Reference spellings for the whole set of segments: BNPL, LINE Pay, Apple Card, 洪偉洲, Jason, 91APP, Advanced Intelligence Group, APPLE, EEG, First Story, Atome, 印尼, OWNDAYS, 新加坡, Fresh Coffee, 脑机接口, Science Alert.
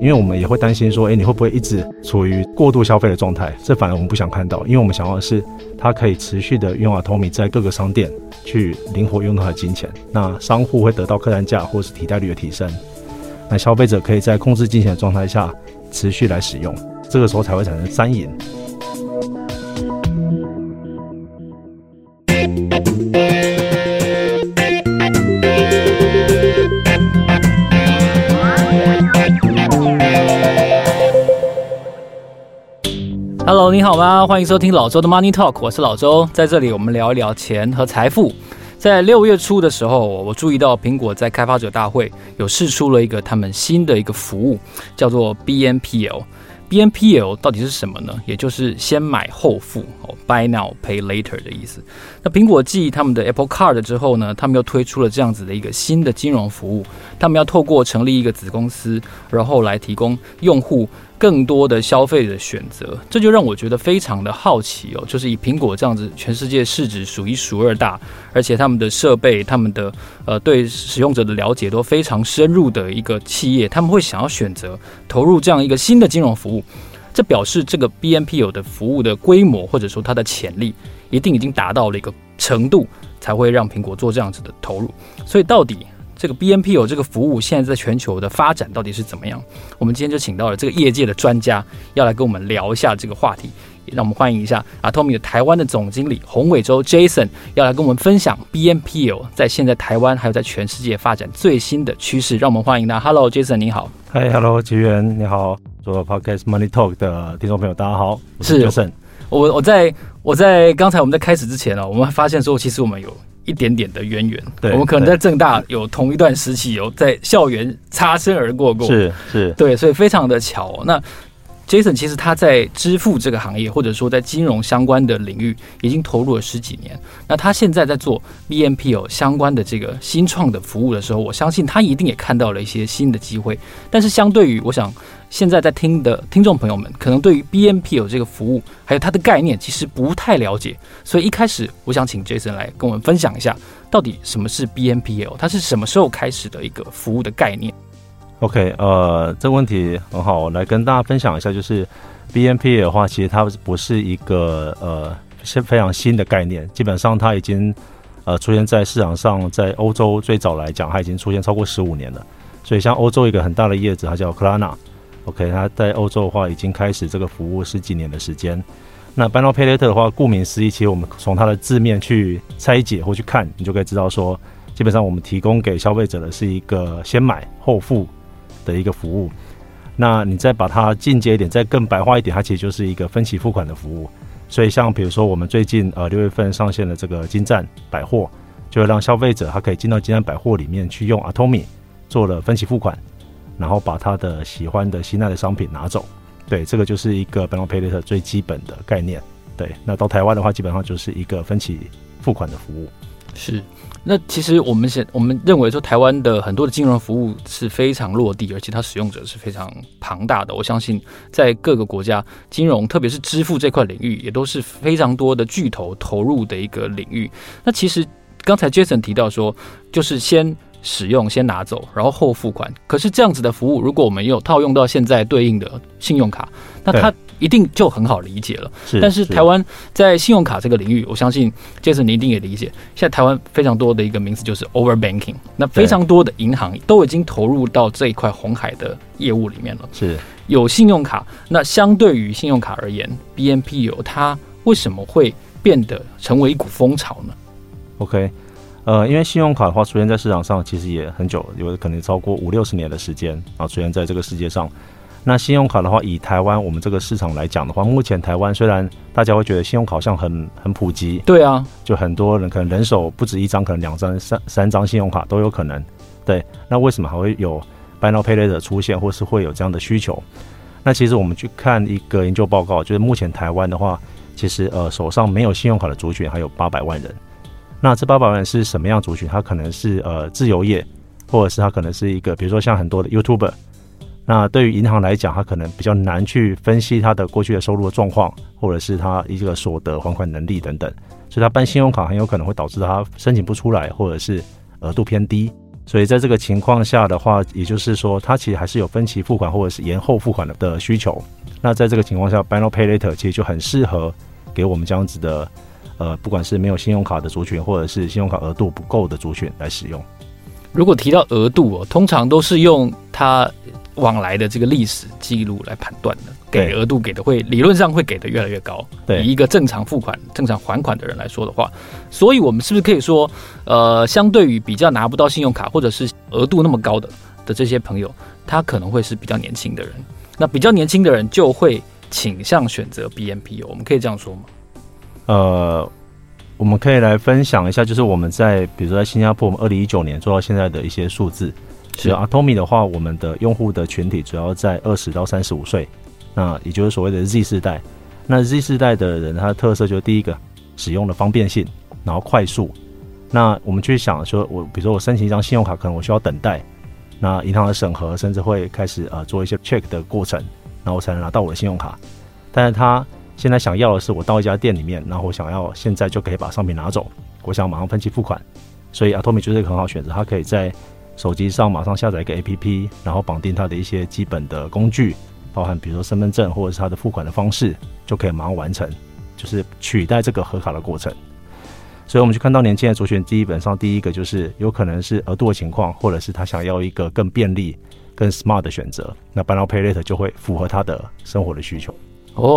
因为我们也会担心说，你会不会一直处于过度消费的状态？这反而我们不想看到，因为我们想要的是它可以持续的用 Atome 在各个商店去灵活用它的金钱。那商户会得到客单价或是替代率的提升，那消费者可以在控制金钱的状态下持续来使用，这个时候才会产生三赢。Hello， 你好吗？欢迎收听老周的 Money Talk， 我是老周，在这里我们聊一聊钱和财富。在6月初的时候，我注意到苹果在开发者大会有释出了一个他们新的一个服务，叫做 BNPL。BNPL 到底是什么呢？也就是先买后付 ，Buy Now Pay Later 的意思。那苹果继他们的 Apple Card 之后呢，他们又推出了这样子的一个新的金融服务。他们要透过成立一个子公司，然后来提供用户更多的消费的选择。这就让我觉得非常的好奇哦，就是以苹果这样子，全世界市值数1数2大，而且他们的设备、他们的对使用者的了解都非常深入的一个企业，他们会想要选择投入这样一个新的金融服务。这表示这个 BNPL 的服务的规模或者说它的潜力一定已经达到了一个程度，才会让苹果做这样子的投入。所以到底这个 BNPL 这个服务现在在全球的发展到底是怎么样，我们今天就请到了这个业界的专家要来跟我们聊一下这个话题。让我们欢迎一下 Atome 的台湾的总经理洪伟洲 Jason， 要来跟我们分享 BNPL 在现在台湾还有在全世界发展最新的趋势。让我们欢迎他。 Hello Jason， 你好。嗨 Hello 吉源，你好。做 Podcast Money Talk 的听众朋友大家好，我是 Jason。 我在刚才我们在开始之前我们发现说其实我们有一点点的渊源，我们可能在政大有同一段时期有在校园擦身而过，是，对，所以非常的巧。那 Jason 其实他在支付这个行业或者说在金融相关的领域已经投入了10几年，那他现在在做 BNPL 相关的这个新创的服务的时候，我相信他一定也看到了一些新的机会。但是相对于我想现在在听的听众朋友们可能对于 BNPL 这个服务还有它的概念其实不太了解，所以一开始我想请 Jason 来跟我们分享一下到底什么是 BNPL， 它是什么时候开始的一个服务的概念。 OK， 这个问题很好，我来跟大家分享一下，就是 BNPL 的话其实它不是一个是非常新的概念，基本上它已经出现在市场上，在欧洲最早来讲它已经出现超过15年了。所以像欧洲一个很大的业者它叫 Klarna，OK， 它在欧洲的话已经开始这个服务10几年的时间。那 Buy Now Pay Later 的话，顾名思义，其实我们从它的字面去拆解或去看，你就可以知道说，基本上我们提供给消费者的是一个先买后付的一个服务。那你再把它进阶一点，再更白话一点，它其实就是一个分期付款的服务。所以像比如说我们最近6月份上线的这个金站百货，就会让消费者他可以进到金站百货里面去用 Atome 做了分期付款，然后把他的喜欢的心爱的商品拿走。对，这个就是一个 Buy Now Pay Later 最基本的概念。对，那到台湾的话基本上就是一个分期付款的服务。是，那其实我们认为说台湾的很多的金融服务是非常落地，而且它使用者是非常庞大的。我相信在各个国家金融特别是支付这块领域也都是非常多的巨头投入的一个领域。那其实刚才 Jason 提到说就是先使用先拿走然后后付款，可是这样子的服务如果我们也有套用到现在对应的信用卡，那它一定就很好理解了。但是台湾在信用卡这个领域，我相信 Jason 你一定也理解，现在台湾非常多的一个名词就是 overbanking， 那非常多的银行都已经投入到这一块红海的业务里面了。是，有信用卡，那相对于信用卡而言 BNPL 它为什么会变得成为一股风潮呢？ OK，因为信用卡的话出现在市场上其实也很久，有可能超过50-60年的时间啊，出现在这个世界上。那信用卡的话，以台湾我们这个市场来讲的话，目前台湾虽然大家会觉得信用卡好像很普及，对啊，就很多人可能人手不止1张，可能2张、3张信用卡都有可能。对，那为什么还会有 Buy Now Pay Later 的出现，或是会有这样的需求？那其实我们去看一个研究报告，就是目前台湾的话，其实手上没有信用卡的族群还有800万人。那这800万是什么样族群？他可能是自由业，或者是他可能是一个比如说像很多的 YouTuber。 那对于银行来讲，他可能比较难去分析他的过去的收入的状况，或者是他一个所得还款能力等等，所以他办信用卡很有可能会导致他申请不出来，或者是额度偏低，所以在这个情况下的话，也就是说它其实还是有分期付款或者是延后付款的需求。那在这个情况下 Buy Now Pay Later 其实就很适合给我们这样子的不管是没有信用卡的族群或者是信用卡额度不够的族群来使用。如果提到额度，通常都是用它往来的这个历史记录来判断的，给额度给的会理论上会给的越来越高，对以一个正常付款正常还款的人来说的话，所以我们是不是可以说相对于比较拿不到信用卡或者是额度那么高的这些朋友，他可能会是比较年轻的人，那比较年轻的人就会倾向选择 BNPL， 我们可以这样说吗？我们可以来分享一下，就是我们在比如说在新加坡我们2019年做到现在的一些数字。所以 Atome 的话，我们的用户的群体主要在20到35岁，那也就是所谓的 Z 世代。那 Z 世代的人，它的特色就是第一个使用的方便性，然后快速。那我们去想说，比如说我申请一张信用卡，可能我需要等待，那银行的审核甚至会开始做一些 check 的过程，然后我才能拿到我的信用卡。但是他现在想要的是，我到一家店里面，然后我想要现在就可以把商品拿走，我想马上分期付款。所以 Atome 就是一个很好选择，它可以在手机上马上下载一个 APP， 然后绑定它的一些基本的工具，包含比如说身份证或者是它的付款的方式，就可以马上完成，就是取代这个核卡的过程。所以我们去看到年轻的族群，基本上第一个就是有可能是额度的情况，或者是他想要一个更便利更 smart 的选择，那 Buy Now Pay Later 就会符合他的生活的需求。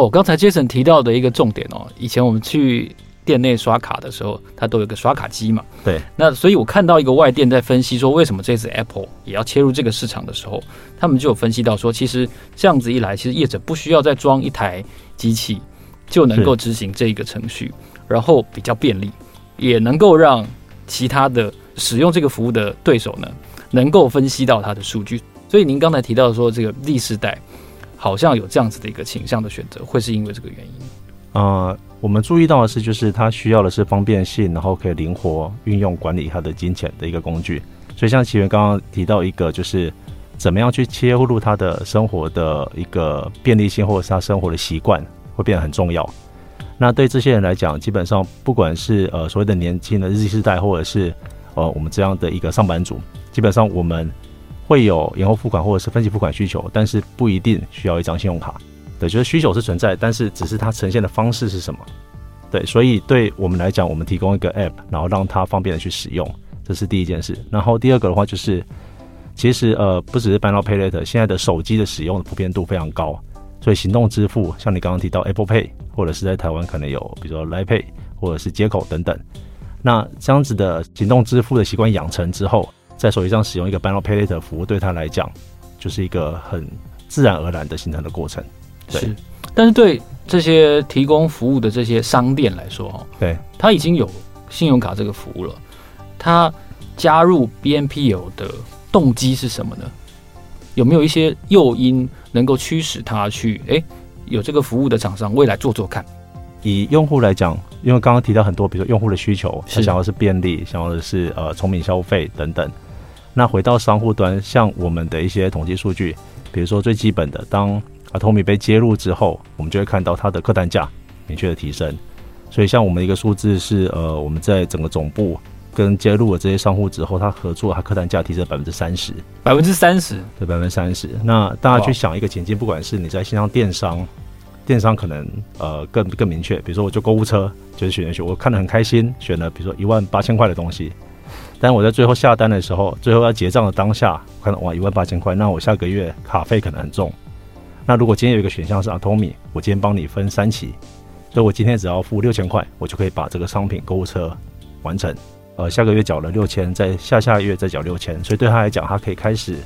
刚才 Jason 提到的一个重点以前我们去店内刷卡的时候，它都有个刷卡机嘛。对。那所以我看到一个外电在分析说，为什么这次 Apple 也要切入这个市场的时候，他们就有分析到说，其实这样子一来，其实业者不需要再装一台机器就能够执行这个程序，然后比较便利，也能够让其他的使用这个服务的对手呢，能够分析到它的数据。所以您刚才提到说，这个 Z 世代好像有这样子的一个倾向的选择，会是因为这个原因。我们注意到的是，就是它需要的是方便性，然后可以灵活运用管理它的金钱的一个工具。所以像奇源刚刚提到一个，就是怎么样去切入它的生活的一个便利性，或者是它生活的习惯会变得很重要。那对这些人来讲，基本上不管是所谓的年轻的Z世代，或者是我们这样的一个上班族，基本上我们会有延后付款或者是分期付款需求，但是不一定需要一张信用卡。对，就是需求是存在，但是只是它呈现的方式是什么。对，所以对我们来讲，我们提供一个 app， 然后让它方便的去使用，这是第一件事。然后第二个的话，就是其实不只是 Buy Now Pay Later， 现在的手机的使用的普遍度非常高，所以行动支付，像你刚刚提到 Apple Pay， 或者是在台湾可能有比如说 LINE Pay 或者是街口等等。那这样子的行动支付的习惯养成之后，在手机上使用一个 Buy Now Pay Later 服务，对他来讲就是一个很自然而然的形成的过程。是，但是对这些提供服务的这些商店来说，对，它已经有信用卡这个服务了，它加入 BNPL 的动机是什么呢？有没有一些诱因能够驱使它去有这个服务的厂商未来做做看？以用户来讲，因为刚刚提到很多，比如说用户的需求，他想要的是便利，想要的是聪明消费等等。那回到商户端，像我们的一些统计数据，比如说最基本的，当Atome 被揭露之后，我们就会看到它的客单价明确的提升。所以像我们一个数字是我们在整个总部跟揭露了这些商户之后，它合作，它客单价提升 30%。 30%？ 对， 30%。 那大家去想一个情境，不管是你在线上电商可能更明确，比如说我就购物车就是选，我看得很开心，选了比如说18000块的东西，但我在最后下单的时候，最后要结账的当下，我看到哇18000块，那我下个月卡费可能很重。那如果今天有一个选项是 Atome， 我今天帮你分3期，所以我今天只要付6000块，我就可以把这个商品购物车完成。下个月缴了6000，在下月再缴6000，所以对他来讲，他可以开始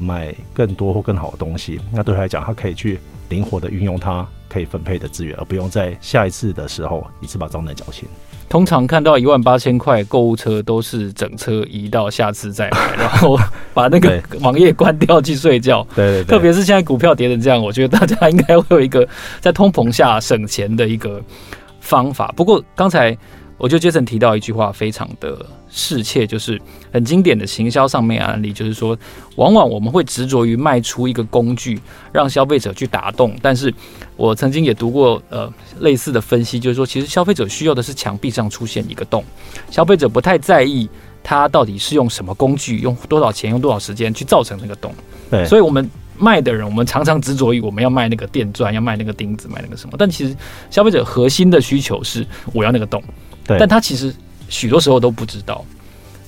买更多或更好的东西。那对他来讲，他可以去灵活的运用他可以分配的资源，而不用在下一次的时候一次把账单缴清。通常看到18000块购物车都是整车移到下次再买，然后把那个网页关掉去睡觉。对，特别是现在股票跌成这样，我觉得大家应该会有一个在通膨下省钱的一个方法。不过刚才我觉得 Jason 提到一句话非常的适切，就是很经典的行销上面案例，就是说往往我们会执着于卖出一个工具让消费者去打动，但是我曾经也读过类似的分析，就是说其实消费者需要的是墙壁上出现一个洞，消费者不太在意它到底是用什么工具、用多少钱、用多少时间去造成这个洞。对，所以我们卖的人，我们常常执着于我们要卖那个电钻，要卖那个钉子，卖那个什么，但其实消费者核心的需求是我要那个洞。对，但他其实许多时候都不知道。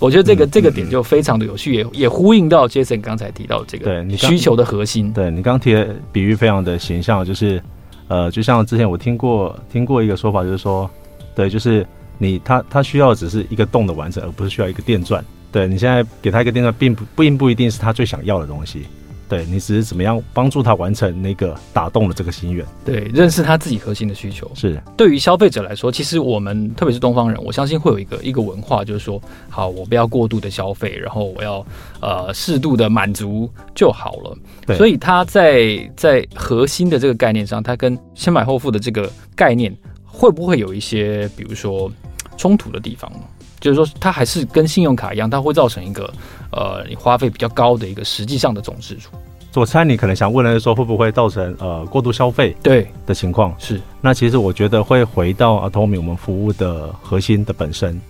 我觉得这个点就非常的有趣，也呼应到 Jason 刚才提到这个需求的核心。对，你刚提的比喻非常的形象，就是就像之前我听过一个说法，就是说，对，就是你他需要只是一个洞的完整，而不是需要一个电钻。对，你现在给他一个电钻，并不一定是他最想要的东西。对，你只是怎么样帮助他完成那个打动了这个心愿。对，认识他自己核心的需求。是，对于消费者来说，其实我们特别是东方人，我相信会有一个文化，就是说，好，我不要过度的消费，然后我要适度的满足就好了。对，所以他在核心的这个概念上，他跟先买后付的这个概念会不会有一些比如说冲突的地方呢？就是说，它还是跟信用卡一样，它会造成一个你花费比较高的一个实际上的总支出。我猜你可能想问的是说，会不会造成过度消费对的情况？是。那其实我觉得会回到 Atome 我们服务的核心的本身。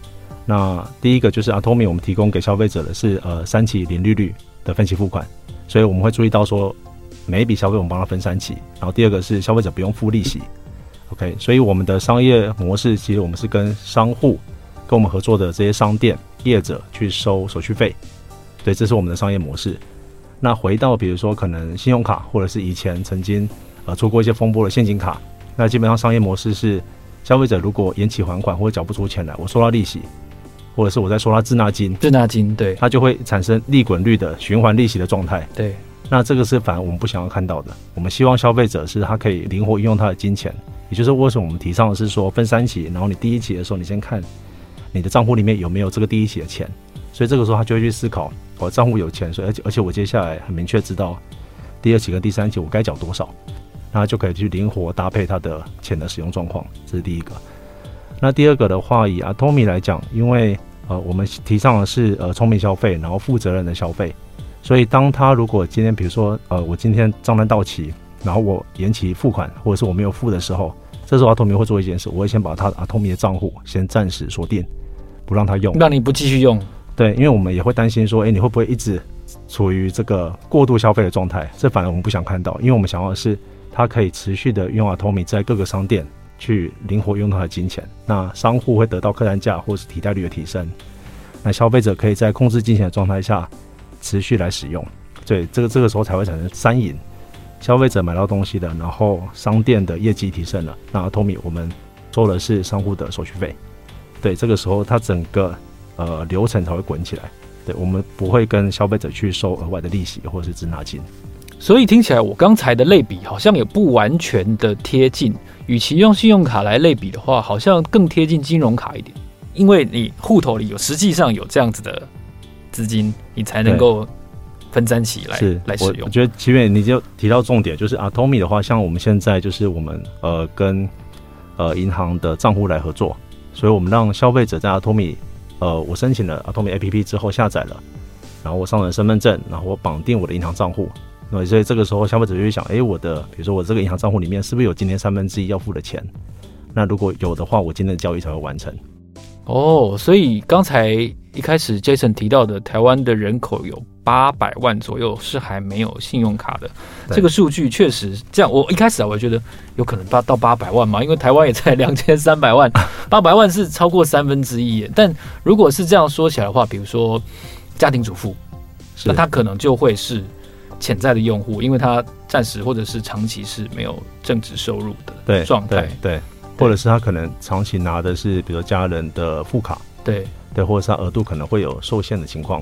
那第一个就是 Atome 我们提供给消费者的是3期零利率的分期付款，所以我们会注意到说，每一笔消费我们帮他分3期。然后第二个是消费者不用付利息。OK， 所以我们的商业模式其实我们是跟商户。跟我们合作的这些商店业者去收手续费，对，这是我们的商业模式。那回到比如说可能信用卡或者是以前曾经出过一些风波的现金卡，那基本上商业模式是消费者如果延期还款或者缴不出钱来，我收到利息，或者是我在收到滞纳金，对，它就会产生利滚率的循环利息的状态。对，那这个是反而我们不想要看到的，我们希望消费者是他可以灵活运用他的金钱，也就是为什么我们提倡的是说分3期，然后你第1期的时候你先看。你的账户里面有没有这个第1期的钱？所以这个时候他就会去思考，我账户有钱，所以而且我接下来很明确知道第2期跟第3期我该缴多少，那就可以去灵活搭配他的钱的使用状况。这是第一个。那第二个的话，以 Atome 来讲，因为我们提倡的是聪明消费，然后负责任的消费，所以当他如果今天比如说我今天账单到期，然后我延期付款，或者是我没有付的时候，这时候 Atome 会做一件事，我会先把他 Atome 的账户先暂时锁定。不让他用，让你不继续用，对，因为我们也会担心说，你会不会一直处于这个过度消费的状态？这反而我们不想看到，因为我们想要的是他可以持续的用 Atome 在各个商店去灵活用他的金钱，那商户会得到客单价或是替代率的提升，那消费者可以在控制金钱的状态下持续来使用，对，这个时候才会产生三赢，消费者买到东西的，然后商店的业绩提升了，那 Atome 我们收的是商户的手续费。对，这个时候它整个流程才会滚起来。对，我们不会跟消费者去收额外的利息或者是滞纳金。所以听起来我刚才的类比好像也不完全的贴近，与其用信用卡来类比的话，好像更贴近金融卡一点，因为你户头里有实际上有这样子的资金，你才能够分3期来使用。我觉得奇远你就提到重点，就是 Atome 的话，像我们现在就是我们跟银行的账户来合作。所以我们让消费者在 Atome 我申请了 Atome APP 之后下载了，然后我上传身份证，然后我绑定我的银行账户，所以这个时候消费者就会想，我的比如说我这个银行账户里面是不是有今天1/3要付的钱？那如果有的话，我今天的交易才会完成。所以刚才一开始 Jason 提到的，台湾的人口有800万左右是还没有信用卡的，这个数据确实这样。我一开始我觉得有可能到800万嘛，因为台湾也才2300万，800万是超过1/3。但如果是这样说起来的话，比如说家庭主妇，那他可能就会是潜在的用户，因为他暂时或者是长期是没有正职收入的状态，对。或者是他可能长期拿的是比如家人的副卡，对，或者是他额度可能会有受限的情况，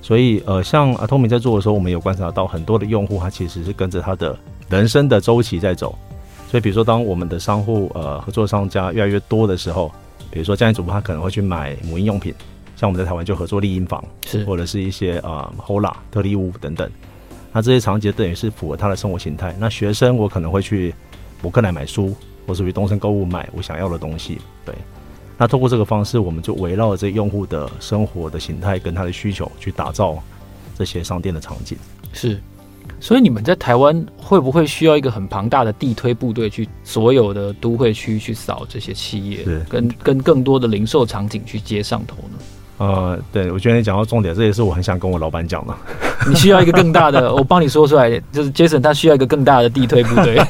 所以像 Atome 在做的时候，我们有观察到很多的用户他其实是跟着他的人生的周期在走，所以比如说当我们的商户合作商家越来越多的时候，比如说家庭主妇他可能会去买母婴用品，像我们在台湾就合作丽婴房，或者是一些HOLA 特力屋等等，那这些场景等于是符合他的生活形态。那学生我可能会去博客来买书，或是去东森购物买我想要的东西，对。那透过这个方式，我们就围绕着这用户的生活的形态跟他的需求去打造这些商店的场景。是，所以你们在台湾会不会需要一个很庞大的地推部队去所有的都会区去扫这些企业，跟更多的零售场景去接上头呢？对，我觉得你讲到重点，这也是我很想跟我老板讲的。你需要一个更大的，我帮你说出来，就是 Jason 他需要一个更大的地推部队。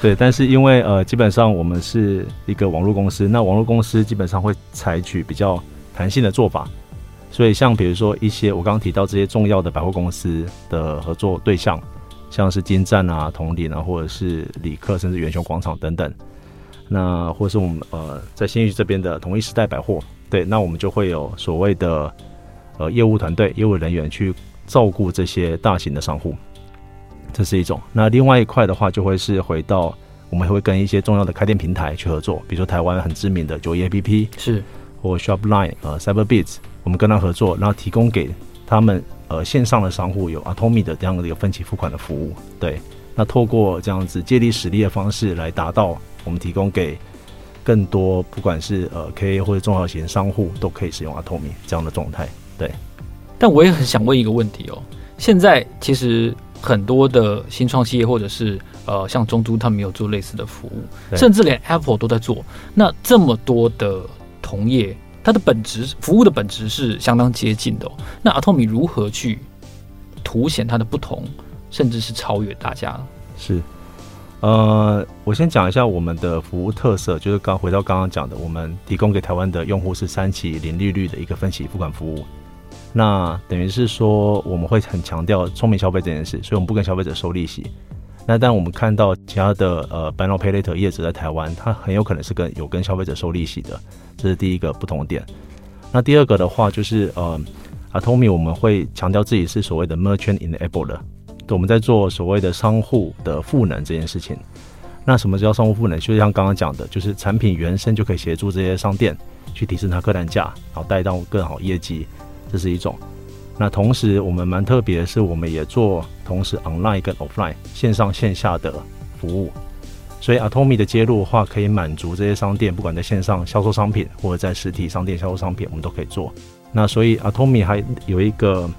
对，但是因为基本上我们是一个网络公司，那网络公司基本上会采取比较弹性的做法，所以像比如说一些我刚刚提到这些重要的百货公司的合作对象，像是金站啊、统领啊，或者是理客，甚至远雄广场等等，那或者是我们在信义这边的统一时代百货。对，那我们就会有所谓的业务团队、业务人员去照顾这些大型的商户，这是一种。那另外一块的话，就会是回到我们会跟一些重要的开店平台去合作，比如说台湾很知名的91APP 是，或 Shopline、Cyberbits， 我们跟他合作，然后提供给他们线上的商户有 Atome 的这样的一个分期付款的服务。对，那透过这样子借力使力的方式来达到我们提供给更多不管是KA 或者中小型商户都可以使用 Atome 这样的状态。对，但我也很想问一个问题哦，现在其实很多的新创企业或者是像中租他们有做类似的服务，甚至连 Apple 都在做，那这么多的同业，它的本质服务的本质是相当接近的哦，那 Atome 如何去凸显它的不同，甚至是超越大家？是我先讲一下我们的服务特色，就是刚回到刚刚讲的，我们提供给台湾的用户是3期零利率的一个分期付款服务。那等于是说，我们会很强调聪明消费这件事，所以我们不跟消费者收利息。那但我们看到其他的buy now pay later 业者在台湾，它很有可能是有跟消费者收利息的，这是第一个不同点。那第二个的话就是Atome 我们会强调自己是所谓的 merchant enabler。我们在做所谓的商户的赋能这件事情。那什么叫商户赋能？就像刚刚讲的，就是产品原身就可以协助这些商店去提升它客单价，然后带到更好业绩，这是一种。那同时我们蛮特别的是，我们也做同时 online 跟 offline 线上线下的服务，所以 Atome 的接入的话，可以满足这些商店不管在线上销售商品或者在实体商店销售商品，我们都可以做。那所以 Atome 还有一个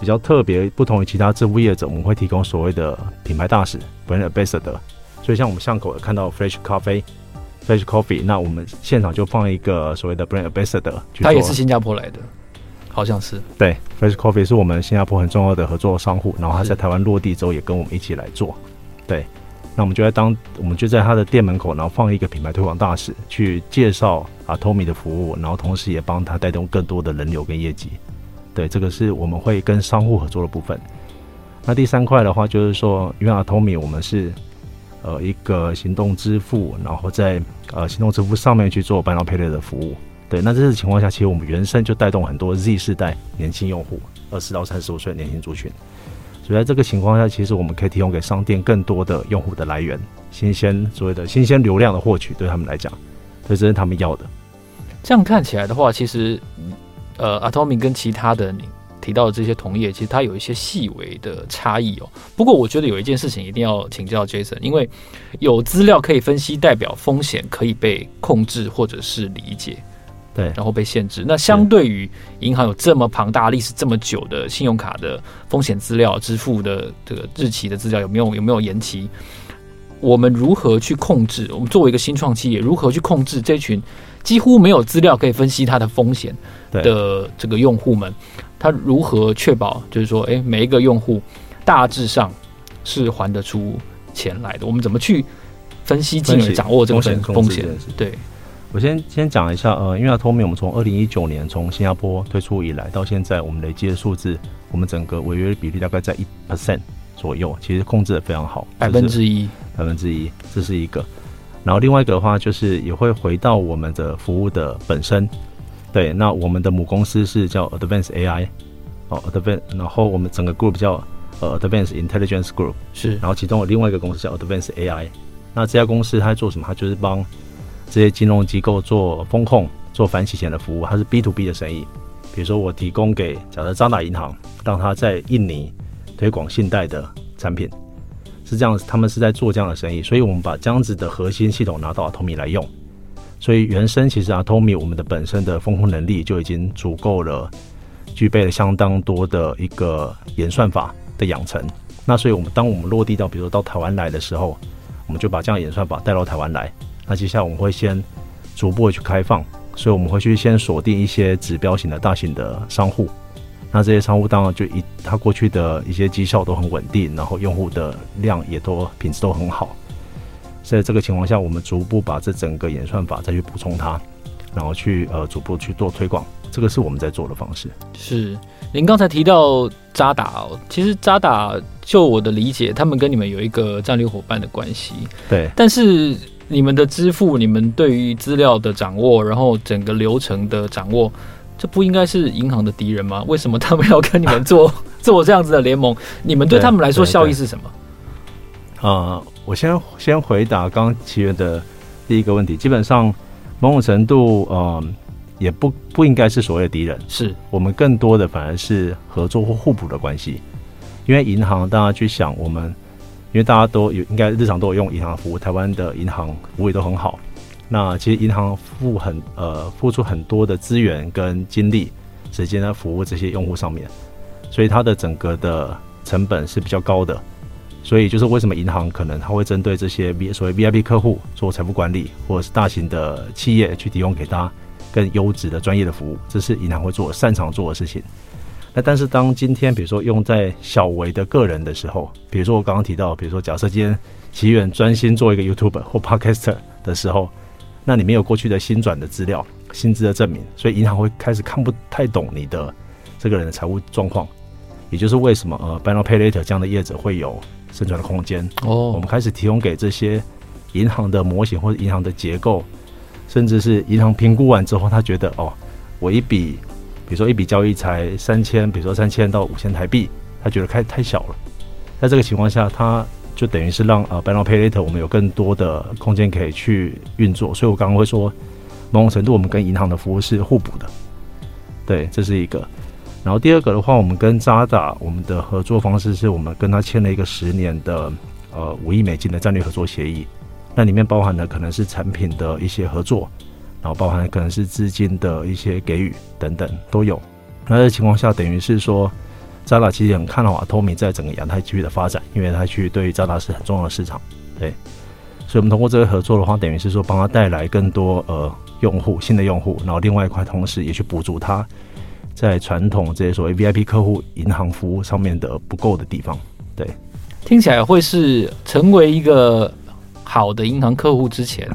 比较特别，不同于其他支付业者，我们会提供所谓的品牌大使 （brand ambassador）。所以像我们巷口看到 Fresh Coffee， 那我们现场就放一个所谓的 brand ambassador。他也是新加坡来的，好像是。对 ，Fresh Coffee 是我们新加坡很重要的合作商户，然后他在台湾落地之后也跟我们一起来做。对，那我们就在他的店门口，然后放一个品牌推广大使，去介绍 Atome 的服务，然后同时也帮他带动更多的人流跟业绩。对，这个是我们会跟商户合作的部分。那第3块的话，就是说，因为 Atome 我们是一个行动支付，然后在行动支付上面去做buy now pay later的服务。对，那这种情况下，其实我们原生就带动很多 Z 世代年轻用户，20到35岁的年轻族群。所以在这个情况下，其实我们可以提供给商店更多的用户的来源，所谓的新鲜流量的获取，对他们来讲，对，这是他们要的。这样看起来的话，其实。Atome 跟其他的你提到的这些同业，其实它有一些细微的差异哦。不过我觉得有一件事情一定要请教 Jason， 因为有资料可以分析，代表风险可以被控制或者是理解，对，然后被限制。那相对于银行有这么庞大、历史这么久的信用卡的风险资料、支付的这个日期的资料，有没有延期？我们如何去控制？我们作为一个新创企业，如何去控制这群几乎没有资料可以分析它的风险的这个用户们？他如何确保就是说，每一个用户大致上是还得出钱来的？我们怎么去分析进而掌握这个风险？对，我先讲一下，因为Atome我们从2019年从新加坡推出以来到现在，我们累积的数字，我们整个违约比率大概在1%。左右，其实控制的非常好，1%，这是一个。然后另外一个的话，就是也会回到我们的服务的本身。对，那我们的母公司是叫 Advanced AI， 然后我们整个 group 叫Advanced Intelligence Group， 是。然后其中有另外一个公司叫 Advanced AI， 那这家公司它做什么？它就是帮这些金融机构做风控、做反洗钱的服务，它是 B2B 的生意。比如说，我提供给假设渣打银行，让它在印尼推广信贷的产品，是这样，他们是在做这样的生意，所以我们把这样子的核心系统拿到 Atome 来用，所以原生其实 Atome 我们的本身的风控能力就已经足够了，具备了相当多的一个演算法的养成。那所以当我们落地到比如说到台湾来的时候，我们就把这样的演算法带到台湾来。那接下来我们会先逐步去开放，所以我们会去先锁定一些指标型的大型的商户，那这些商户当然就他过去的一些绩效都很稳定，然后用户的量也都品质都很好，在这个情况下我们逐步把这整个演算法再去补充它，然后去逐步去做推广，这个是我们在做的方式。是，您刚才提到渣打哦，其实渣打就我的理解，他们跟你们有一个战略伙伴的关系。对。但是你们的支付，你们对于资料的掌握，然后整个流程的掌握，这不应该是银行的敌人吗？为什么他们要跟你们做这样子的联盟？你们对他们来说效益是什么？我先回答刚刚奇源的第一个问题，基本上。某种程度，也不应该是所谓的敌人，是我们更多的反而是合作或互补的关系。因为银行，大家去想，我们因为大家都有应该日常都有用银行服务，台湾的银行服务也都很好。那其实银行付出很多的资源跟精力、时间在服务这些用户上面，所以它的整个的成本是比较高的。所以就是为什么银行可能它会针对这些所谓 VIP 客户做财富管理，或者是大型的企业去提供给他更优质的专业的服务，这是银行会擅长做的事情。那但是当今天比如说用在小微的个人的时候，比如说我刚刚提到，比如说假设今天奇源专心做一个 YouTuber 或 Podcaster 的时候，那你没有过去的薪转的资料、薪资的证明，所以银行会开始看不太懂你的这个人的财务状况。也就是为什么Buy Now Pay Later 这样的业者会有生存的空间。我们开始提供给这些银行的模型或者银行的结构，甚至是银行评估完之后，他觉得我比如说一笔交易才3000，比如说3000到5000台币，他觉得太小了。在这个情况下，他就等于是让Buy Now Pay Later 我们有更多的空间可以去运作。所以我刚刚会说，某种程度我们跟银行的服务是互补的，对，这是一个。然后第二个的话，我们跟渣打，我们的合作方式是我们跟他签了一个10年的$5亿的战略合作协议，那里面包含了可能是产品的一些合作，然后包含可能是资金的一些给予等等都有。那这情况下，等于是说渣打其实很看好 Atome 在整个亚太区域的发展，因为它区域对于渣打是很重要的市场，对。所以我们通过这个合作的话，等于是说帮他带来更多用户，新的用户，然后另外一块同时也去补足它在传统这些所谓 VIP 客户银行服务上面的不够的地方，对。听起来会是成为一个好的银行客户之前，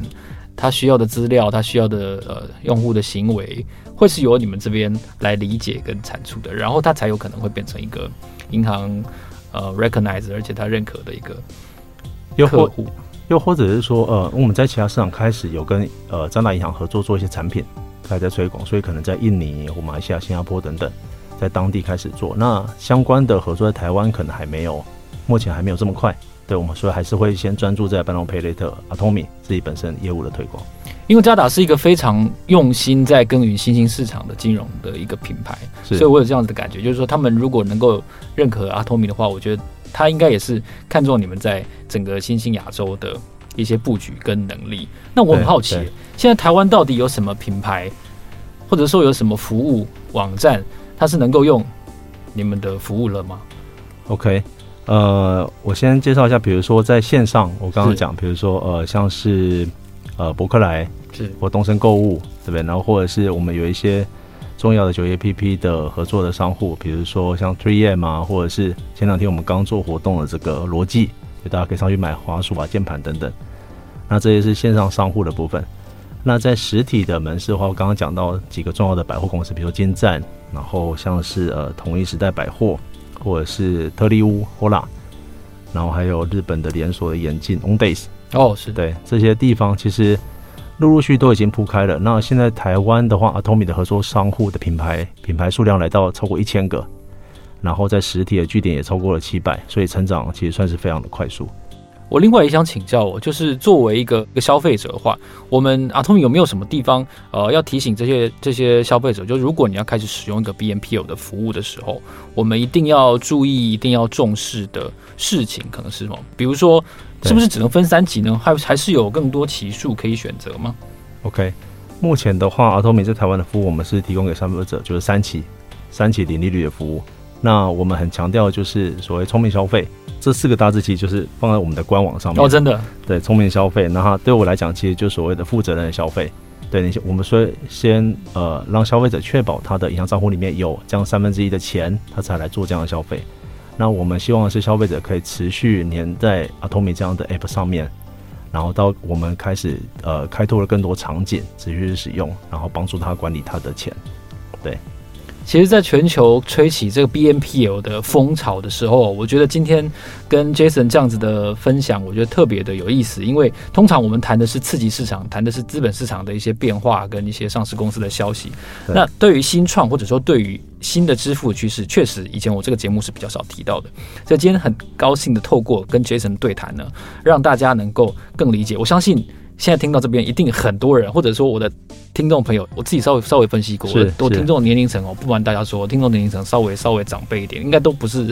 他需要的资料，他需要的用户的行为，会是由你们这边来理解跟产出的，然后他才有可能会变成一个银行recognize 而且他认可的一个客户。又或者是说我们在其他市场开始有跟渣打银行合作做一些产品。还在推广，所以可能在印尼或马来西亚、新加坡等等，在当地开始做。那相关的合作在台湾可能还没有，目前还没有这么快。对，我们所以还是会先专注在 Buy Now Pay Later、Atome 自己本身业务的推广。因为渣打是一个非常用心在耕耘新兴市场的金融的一个品牌，所以我有这样子的感觉，就是说他们如果能够认可 Atome 的话，我觉得他应该也是看中你们在整个新兴亚洲的一些布局跟能力。那我很好奇，现在台湾到底有什么品牌，或者说有什么服务网站，它是能够用你们的服务了吗 ？OK， 我先介绍一下，比如说在线上，我刚刚讲，比如说像是博客来，是或东森购物，对不对？然后或者是我们有一些重要的酒业 APP 的合作的商户，比如说像 3M 啊，或者是前两天我们刚做活动的这个罗技。就大家可以上去买滑鼠啊、键盘等等，那这些是线上商户的部分。那在实体的门市的话，我刚刚讲到几个重要的百货公司，比如说金赞，然后像是统一时代百货，或者是特力屋 HOLA， 然后还有日本的连锁的眼镜 OWNDAYS 是对这些地方，其实陆续都已经铺开了。那现在台湾的话 ，Atome 的合作商户的品牌数量来到超过1000个。然后在实体的据点也超过了700，所以成长其实算是非常的快速。我另外也想请教就是作为一个消费者的话，我们 Atome 有没有什么地方要提醒这些消费者，就如果你要开始使用一个 BNPL 的服务的时候，我们一定要注意、一定要重视的事情可能是什么？比如说，是不是只能分3级呢？还是有更多期数可以选择吗 ？OK， 目前的话 ，Atome 在台湾的服务我们是提供给消费者就是3期零利率的服务。那我们很强调就是所谓聪明消费这4个大字，其实就是放在我们的官网上面。真的对聪明消费，那它对我来讲其实就所谓的负责任的消费。对，你我们说先让消费者确保他的银行账户里面有将1/3的钱，他才来做这样的消费。那我们希望的是消费者可以持续黏在 Atome 这样的 App 上面，然后到我们开始开拓了更多场景，持续使用，然后帮助他管理他的钱。对，其实在全球吹起这个 BNPL 的风潮的时候，我觉得今天跟 Jason 这样子的分享，我觉得特别的有意思。因为通常我们谈的是次级市场，谈的是资本市场的一些变化跟一些上市公司的消息。那对于新创或者说对于新的支付趋势，确实以前我这个节目是比较少提到的。所以今天很高兴的透过跟 Jason 对谈呢，让大家能够更理解。我相信现在听到这边一定很多人，或者说我的听众朋友，我自己稍微分析过，我听众年龄层哦，不瞒大家说，听众年龄层稍微长辈一点，应该都不是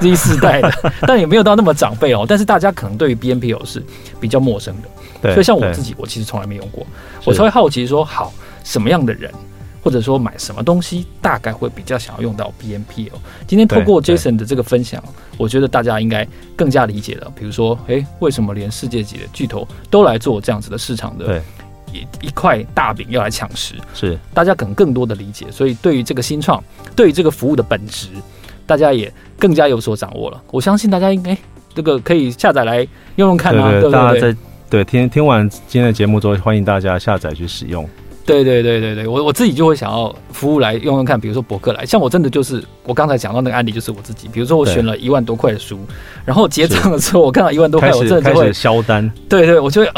Z 世代的，但也没有到那么长辈哦。但是大家可能对于 BNPL 是比较陌生的，对，所以像我自己，我其实从来没用过，我才会好奇说，好，什么样的人，或者说买什么东西，大概会比较想要用到 BNPL。今天透过 Jason 的这个分享，我觉得大家应该更加理解了。比如说，为什么连世界级的巨头都来做这样子的市场的一块大饼要来抢食？是，大家可能更多的理解。所以对于这个新创，对于这个服务的本质，大家也更加有所掌握了。我相信大家应该这个可以下载来用用看啊，对不对？大家在对听完今天的节目之后，欢迎大家下载去使用。对，我自己就会想要服务来用用看，比如说博客来，像我真的就是我刚才讲到那个案例，就是我自己，比如说我选了1万多块的书，然后结账的时候我看到1万多块，我真的就会开始销单，对，我就会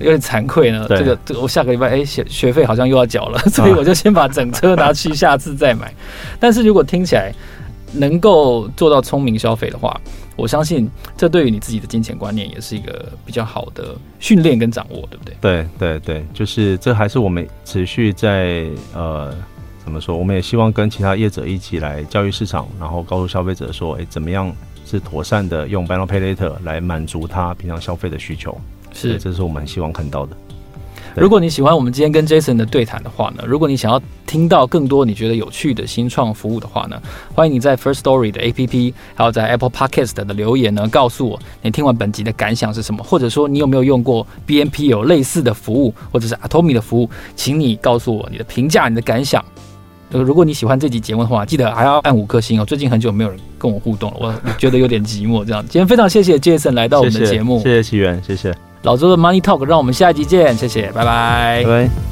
有点惭愧呢，这个我下个礼拜学费好像又要缴了，所以我就先把整车拿去，下次再买。但是如果听起来能够做到聪明消费的话，我相信这对于你自己的金钱观念也是一个比较好的训练跟掌握，对不对？对，就是这还是我们持续在怎么说？我们也希望跟其他业者一起来教育市场，然后告诉消费者说，怎么样是妥善的用 Buy Now Pay Later 来满足他平常消费的需求。是，这是我们希望看到的。如果你喜欢我们今天跟 Jason 的对谈的话呢，如果你想要听到更多你觉得有趣的新创服务的话呢，欢迎你在 First Story 的 APP 还有在 Apple Podcast 的留言呢，告诉我你听完本集的感想是什么，或者说你有没有用过 BNPL 有类似的服务，或者是 Atome 的服务，请你告诉我你的评价，你的感想。如果你喜欢这集节目的话，记得还要按5颗星哦。最近很久没有人跟我互动了，我觉得有点寂寞这样。今天非常谢谢 Jason 来到我们的节目，谢谢奇源，谢谢。老周的 Money Talk， 让我们下一集见，谢谢，拜拜。